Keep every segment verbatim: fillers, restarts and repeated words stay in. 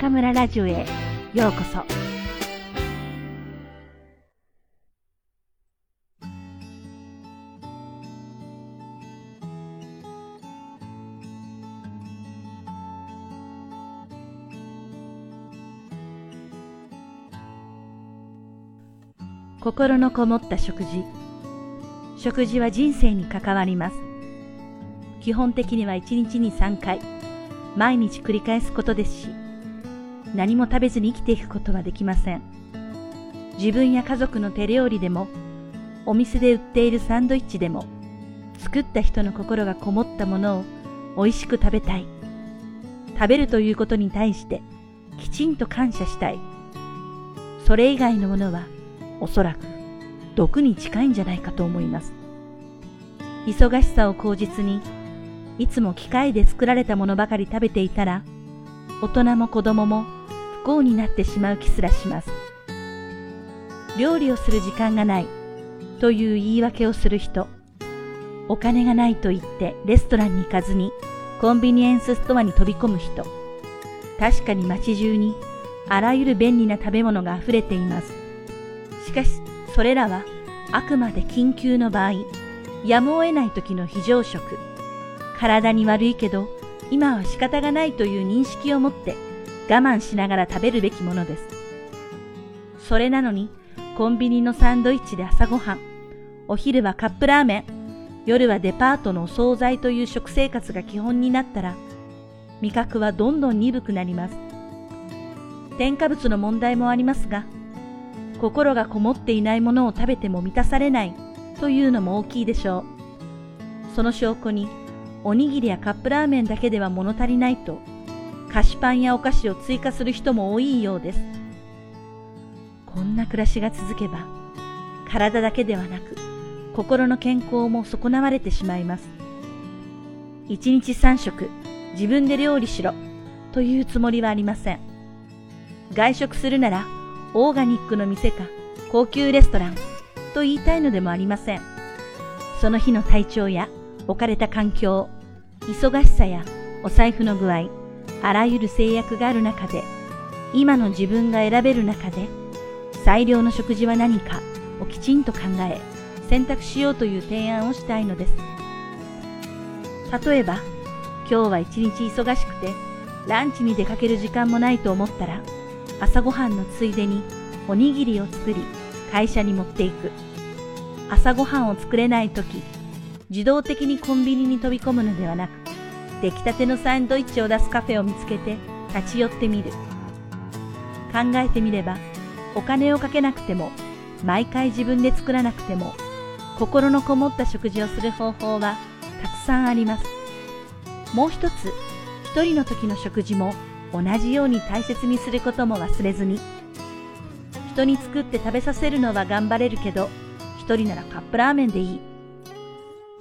中村ラジオへようこそ。心のこもった食事。食事は人生に関わります。基本的にはいちにちにさんかい、毎日繰り返すことですし、何も食べずに生きていくことはできません。自分や家族の手料理でも、お店で売っているサンドイッチでも、作った人の心がこもったものを美味しく食べたい。食べるということに対して、きちんと感謝したい。それ以外のものは、おそらく毒に近いんじゃないかと思います。忙しさを口実にいつも機械で作られたものばかり食べていたら、大人も子供も不幸になってしまう気すらします。料理をする時間がないという言い訳をする人、お金がないと言ってレストランに行かずにコンビニエンスストアに飛び込む人、確かに街中にあらゆる便利な食べ物があふれています。しかし、それらはあくまで緊急の場合、やむを得ない時の非常食、体に悪いけど今は仕方がないという認識を持って我慢しながら食べるべきものです。それなのに、コンビニのサンドイッチで朝ごはん、お昼はカップラーメン、夜はデパートのお惣菜という食生活が基本になったら、味覚はどんどん鈍くなります。添加物の問題もありますが、心がこもっていないものを食べても満たされないというのも大きいでしょう。その証拠に、おにぎりやカップラーメンだけでは物足りないと、菓子パンやお菓子を追加する人も多いようです。こんな暮らしが続けば、体だけではなく心の健康も損なわれてしまいます。一日三食自分で料理しろというつもりはありません。外食するならオーガニックの店か高級レストランと言いたいのでもありません。その日の体調や置かれた環境、忙しさやお財布の具合、あらゆる制約がある中で、今の自分が選べる中で、最良の食事は何かをきちんと考え、選択しようという提案をしたいのです。例えば、今日は一日忙しくてランチに出かける時間もないと思ったら、朝ごはんのついでにおにぎりを作り会社に持っていく。朝ごはんを作れないとき、自動的にコンビニに飛び込むのではなく、出来たてのサンドイッチを出すカフェを見つけて立ち寄ってみる。考えてみれば、お金をかけなくても、毎回自分で作らなくても、心のこもった食事をする方法はたくさんあります。もう一つ、一人の時の食事も同じように大切にすることも忘れずに。人に作って食べさせるのは頑張れるけど、一人ならカップラーメンでいい。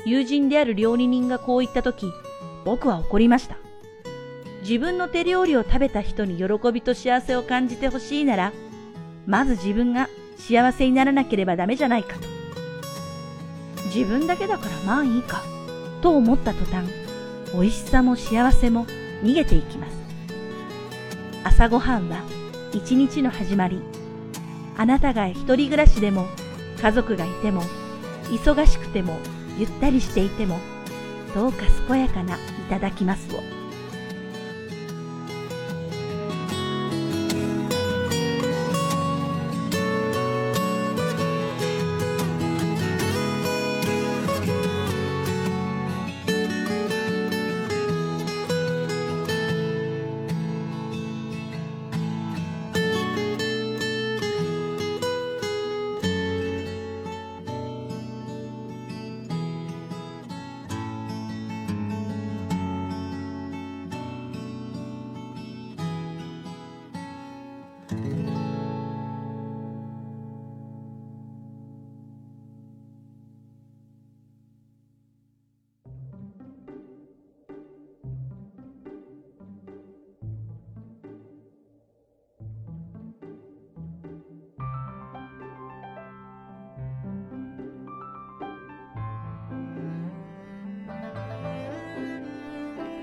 友人である料理人がこう言ったとき、僕は怒りました。自分の手料理を食べた人に喜びと幸せを感じてほしいなら、まず自分が幸せにならなければダメじゃないかと。自分だけだからまあいいか、と思った途端、美味しさも幸せも逃げていきます。朝ごはんは一日の始まり。あなたが一人暮らしでも、家族がいても、忙しくても、ゆったりしていても、どうか健やかないただきますを。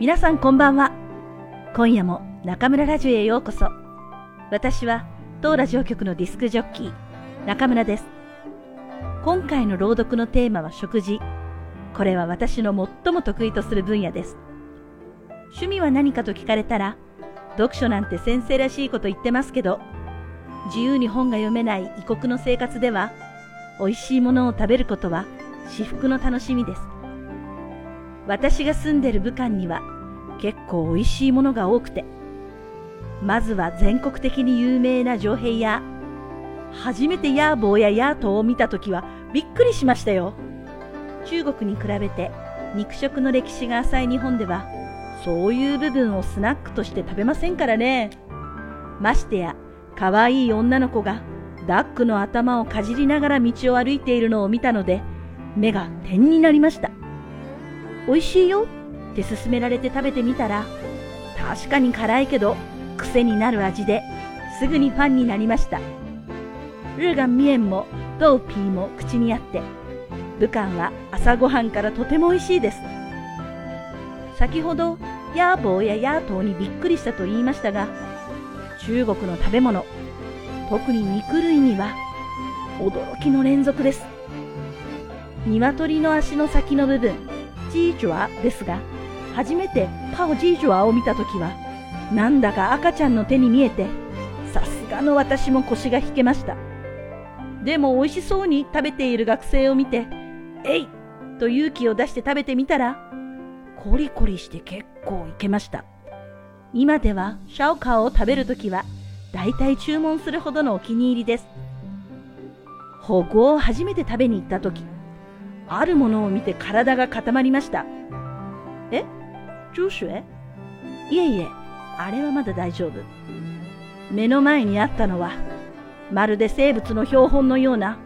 皆さんこんばんは。今夜も中村ラジオへようこそ。私は当ラジオ局のディスクジョッキー中村です。今回の朗読のテーマは食事。これは私の最も得意とする分野です。趣味は何かと聞かれたら、読書なんて先生らしいこと言ってますけど、自由に本が読めない異国の生活では、美味しいものを食べることは至福の楽しみです。私が住んでる武漢には結構美味しいものが多くて、まずは全国的に有名な上平屋。初めてヤーボーやヤートを見たときはびっくりしましたよ。中国に比べて肉食の歴史が浅い日本では、そういう部分をスナックとして食べませんからね。ましてや可愛い女の子がダックの頭をかじりながら道を歩いているのを見たので、目が点になりました。美味しいよって勧められて食べてみたら、確かに辛いけど癖になる味で、すぐにファンになりました。日干面も豆皮も口にあって、武漢は朝ごはんからとても美味しいです。先ほどヤーボーやヤートーにびっくりしたと言いましたが、中国の食べ物、特に肉類には驚きの連続です。鶏の足の先の部分、ジージュアですが、初めてパオジージュアを見たときは、なんだか赤ちゃんの手に見えて、さすがの私も腰が引けました。でも美味しそうに食べている学生を見て、えいと勇気を出して食べてみたら、コリコリして結構いけました。今ではシャオカオを食べるときは、だいたい注文するほどのお気に入りです。ホグオを初めて食べに行ったとき、あるものを見て体が固まりました。え？ジュシュエ？いえいえ、あれはまだ大丈夫。目の前にあったのは、まるで生物の標本のような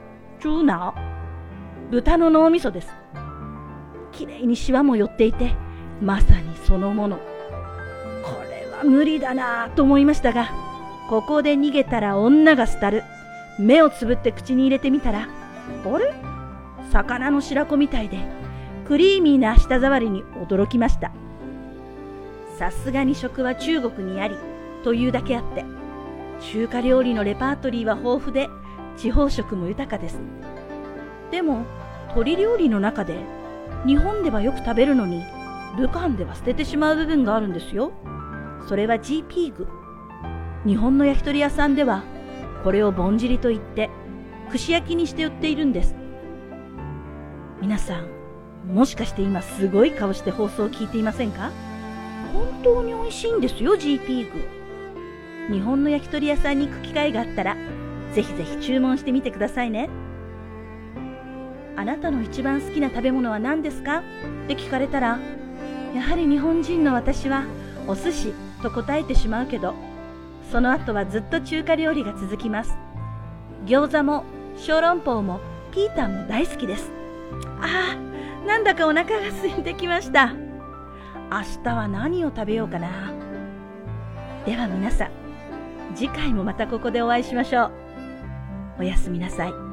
チューナオ、豚の脳みそです。きれいにシワも寄っていて、まさにそのもの。これは無理だなぁと思いましたが、ここで逃げたら女が廃る。目をつぶって口に入れてみたら、あれ？魚の白子みたいで、クリーミーな舌触りに驚きました。さすがに食は中国にありというだけあって、中華料理のレパートリーは豊富で、地方食も豊かです。でも鶏料理の中で、日本ではよく食べるのに武漢では捨ててしまう部分があるんですよ。それは G ピーグ。日本の焼き鳥屋さんではこれをぼんじりと言って、串焼きにして売っているんです。皆さん、もしかして今すごい顔して放送を聞いていませんか？本当に美味しいんですよ、 G ピーグ。日本の焼き鳥屋さんに行く機会があったら、ぜひぜひ注文してみてくださいね。あなたの一番好きな食べ物は何ですかって聞かれたら、やはり日本人の私はお寿司と答えてしまうけど、その後はずっと中華料理が続きます。餃子も小籠包もピータンも大好きです。ああ、なんだかお腹が空いてきました。明日は何を食べようかな。では皆さん、次回もまたここでお会いしましょう。おやすみなさい。